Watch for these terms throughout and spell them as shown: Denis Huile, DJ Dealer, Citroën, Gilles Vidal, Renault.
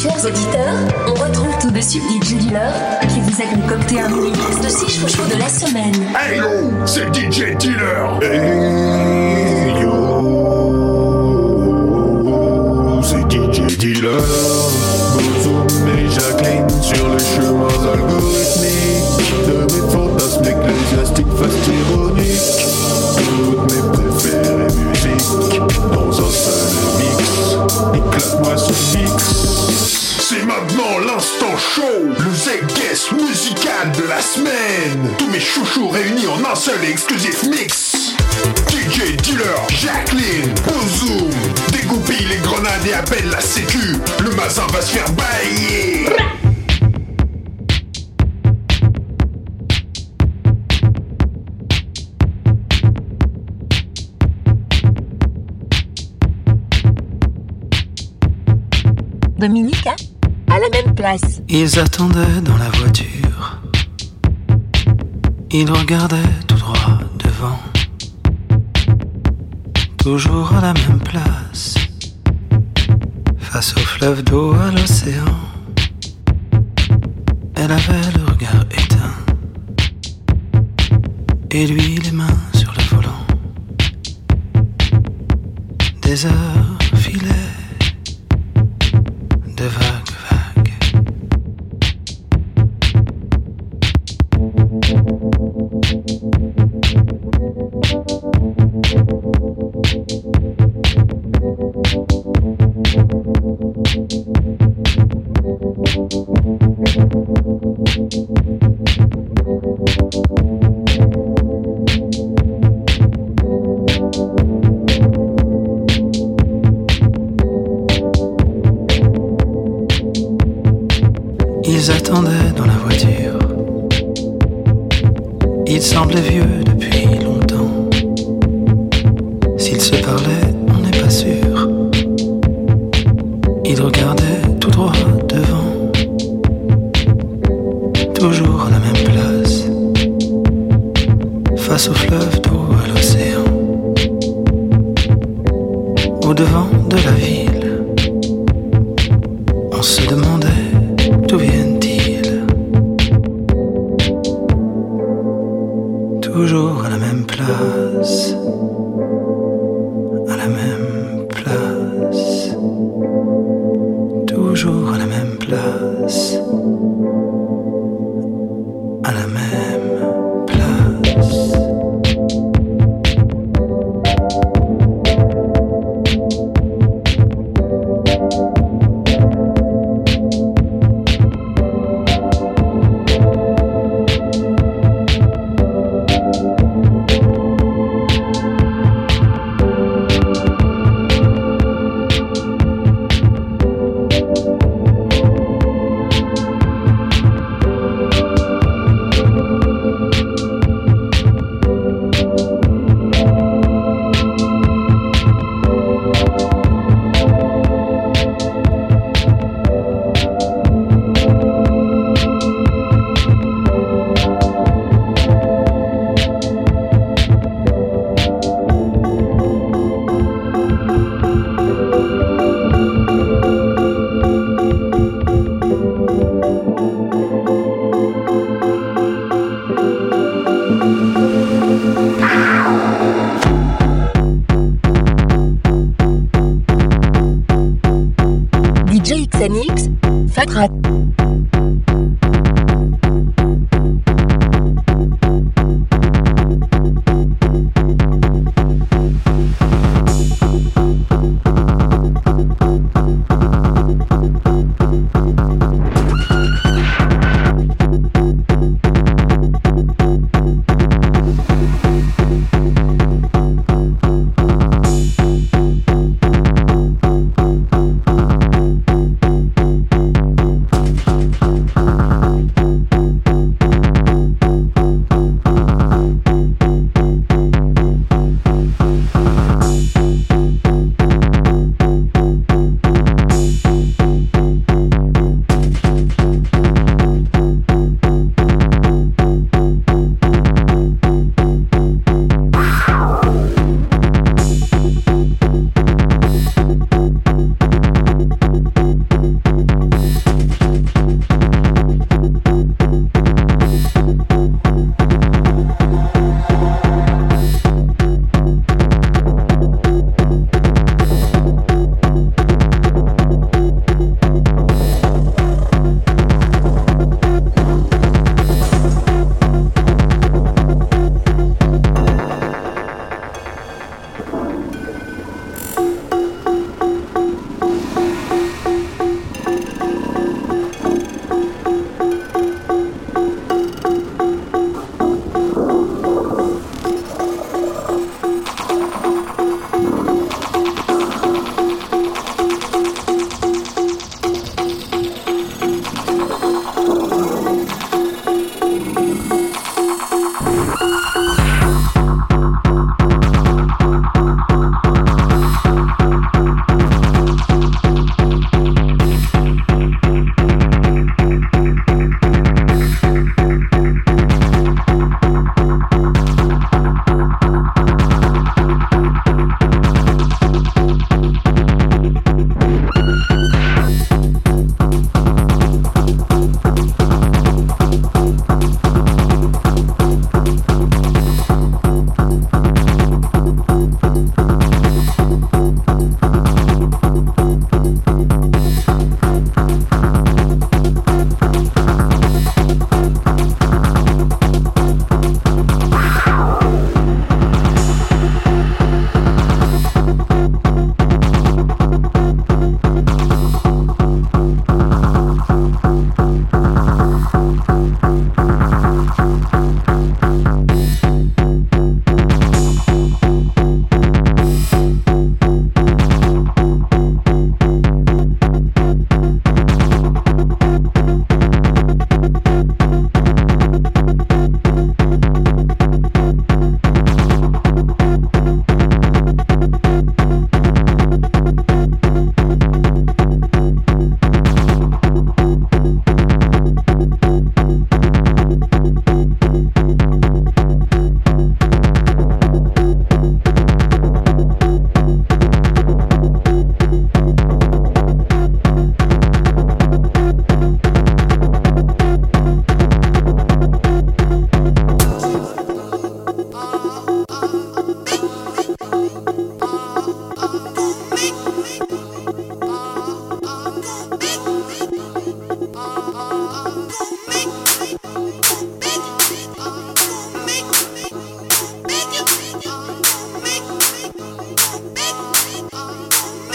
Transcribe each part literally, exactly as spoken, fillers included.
Chers auditeurs, on retrouve tout de suite D J Dealer qui vous a concocté un mini mix de six chouchous de la semaine. Hey yo, c'est D J Dealer. Hey yo, c'est D J Dealer. Bozo et Jacqueline sur les chemins algorithmiques de mes fantasmes ecclésiastiques fast ironiques. Toutes mes préférées musiques dans un seul mix. Éclate-moi ce mix. C'est maintenant l'instant show, le Z-Guest musical de la semaine. Tous mes chouchous réunis en un seul et exclusif mix. D J Dealer, Jacqueline, Bozoom, dégoupille les grenades et appelle la sécu. Le mazin va se faire bailler. Dominique, hein, à la même place. Ils attendaient dans la voiture. Ils regardaient tout droit devant. Toujours à la même place. Face au fleuve d'eau à l'océan. Elle avait le regard éteint. Et lui les mains sur le volant. Des heures filaient. De vagues,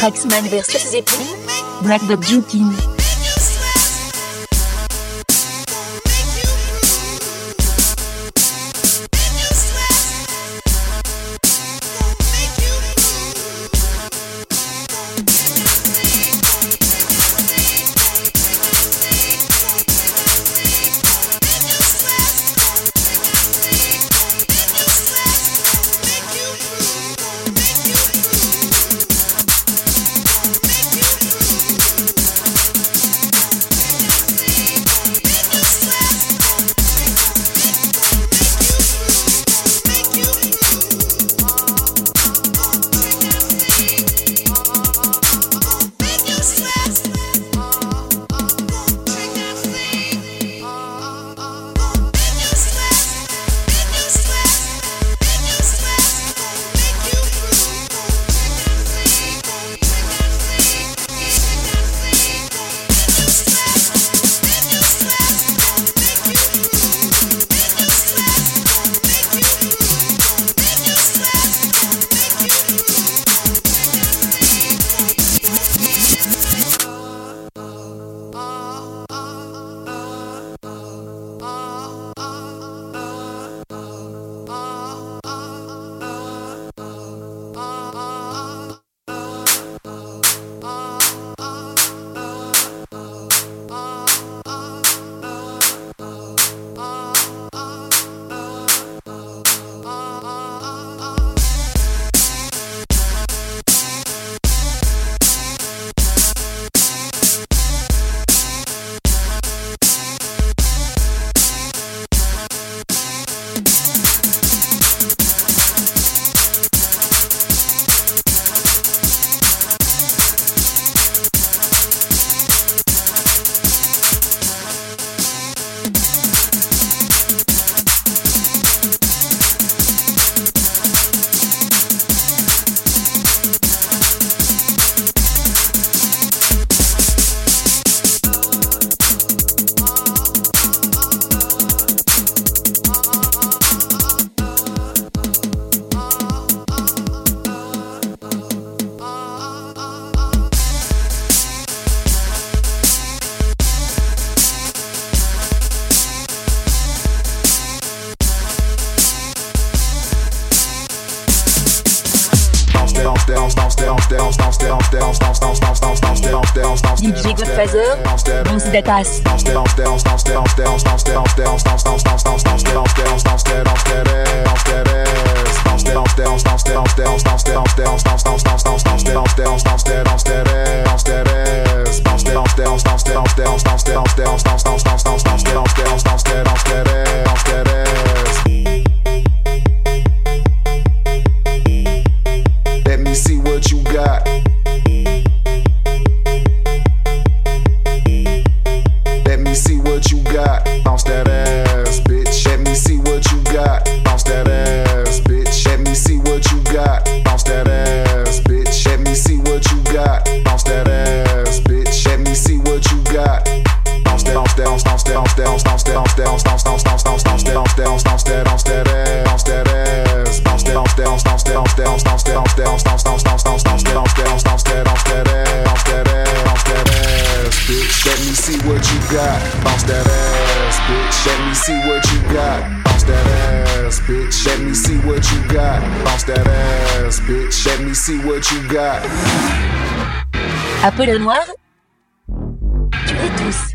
Traxman versus Zeppelin, Black Dog Joking. D J Godfather, Bronze Datas. Let me see what you got. Apollo Noir, tu es tous.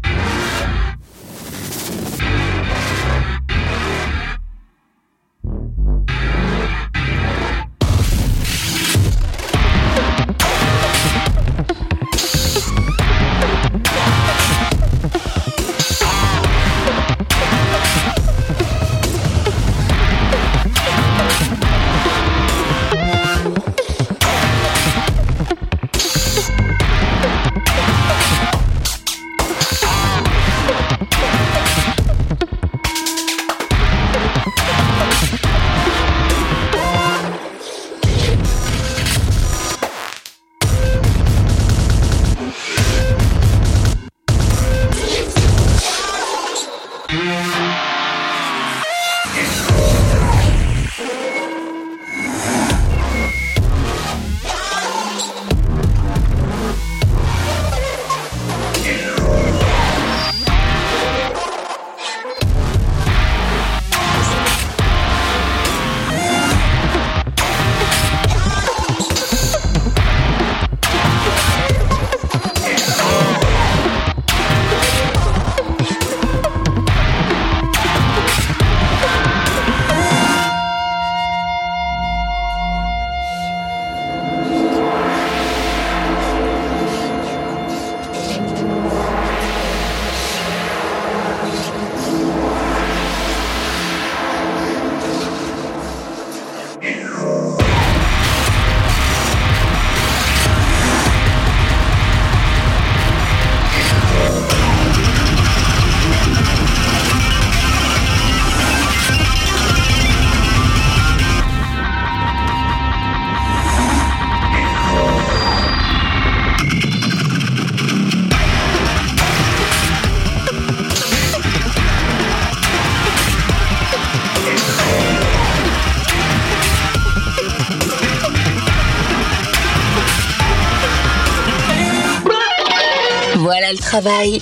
le travail.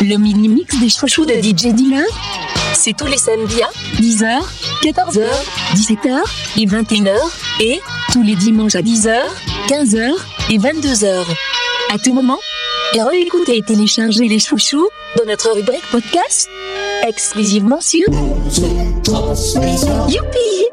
Le mini-mix des chouchous de D J Dealer, c'est tous les samedis à dix heures, quatorze heures, dix-sept heures et vingt et une heures et tous les dimanches à dix heures, quinze heures et vingt-deux heures. À tout moment, réécoutez et téléchargez les chouchous dans notre rubrique podcast exclusivement sur Youpi!